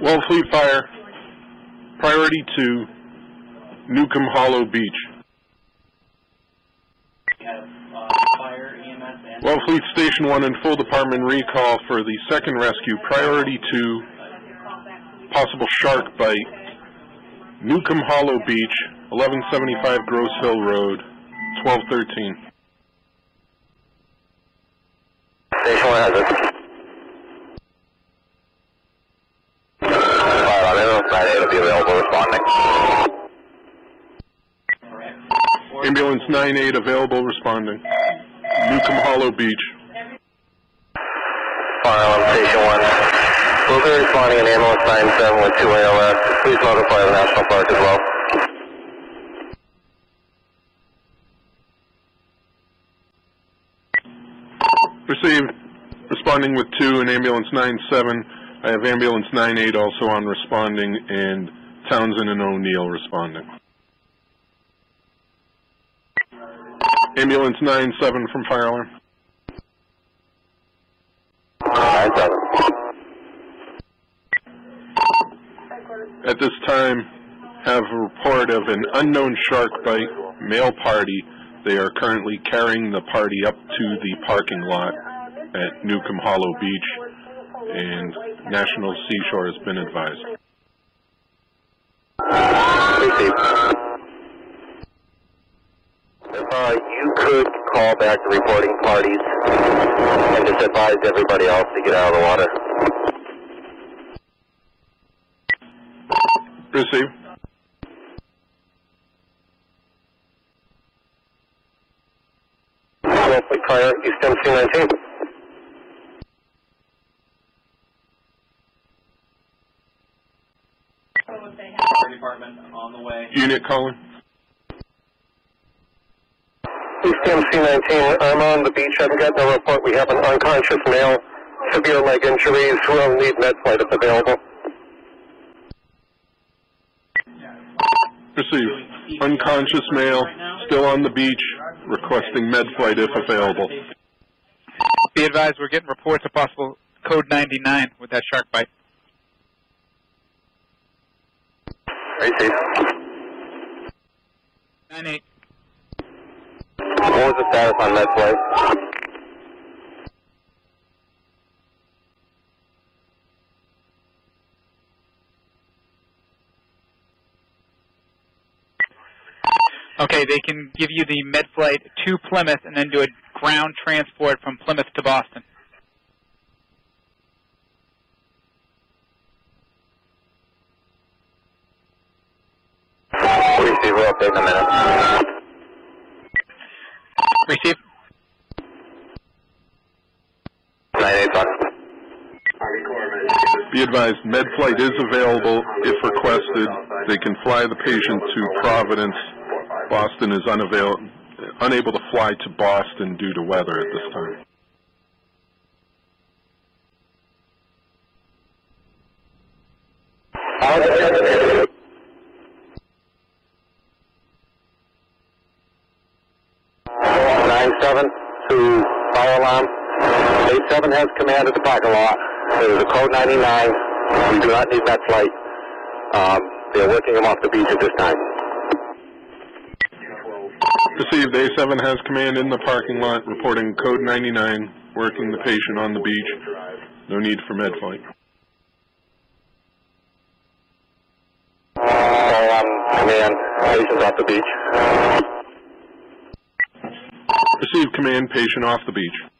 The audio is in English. Wellfleet Fire, priority to Newcomb Hollow Beach. We have fire, EMS, and Wellfleet Station 1 in full department recall for the second rescue, priority to possible shark bite, Newcomb Hollow Beach, 1175 Gross Hill Road, 1213. Station 1 has it. It'll be available responding. Ambulance 98 available responding. Newcomb Hollow Beach. Fire alarm station 1. We'll be responding in ambulance 97 with 2 ALS. Please notify the National Park as well. Received. Responding with 2 in ambulance 97. I have ambulance 98 also on responding, and Townsend and O'Neill responding. Ambulance 97 from fire alarm. 97. At this time, have a report of an unknown shark bite, male party. They are currently carrying the party up to the parking lot at Newcomb Hollow Beach, and National Seashore has been advised. If you could call back the reporting parties and just advise everybody else to get out of the water. Receive. Fire, Eastern 219. Department on the way. Unit calling. Eastern C-19, I'm on the beach. I haven't gotten a report. We have an unconscious male, severe leg injuries. We'll need MedFlight if available. Received. Unconscious male, still on the beach, requesting MedFlight if available. Be advised, we're getting reports of possible code 99 with that shark bite. Receive. 98. What was the status on MedFlight? Okay, they can give you the MedFlight to Plymouth and then do a ground transport from Plymouth to Boston. We'll update in a minute. Receive. 981. Be advised, MedFlight is available if requested. They can fly the patient to Providence. Boston is unable to fly to Boston due to weather at this time. To fire alarm. 87 has command at the parking lot. It was a code 99. We do not need that flight. They're working him off the beach at this time. Received. A7 has command in the parking lot, reporting code 99, working the patient on the beach. No need for med flight. Fire alarm command. Patient's off the beach. Receive command, patient off the beach.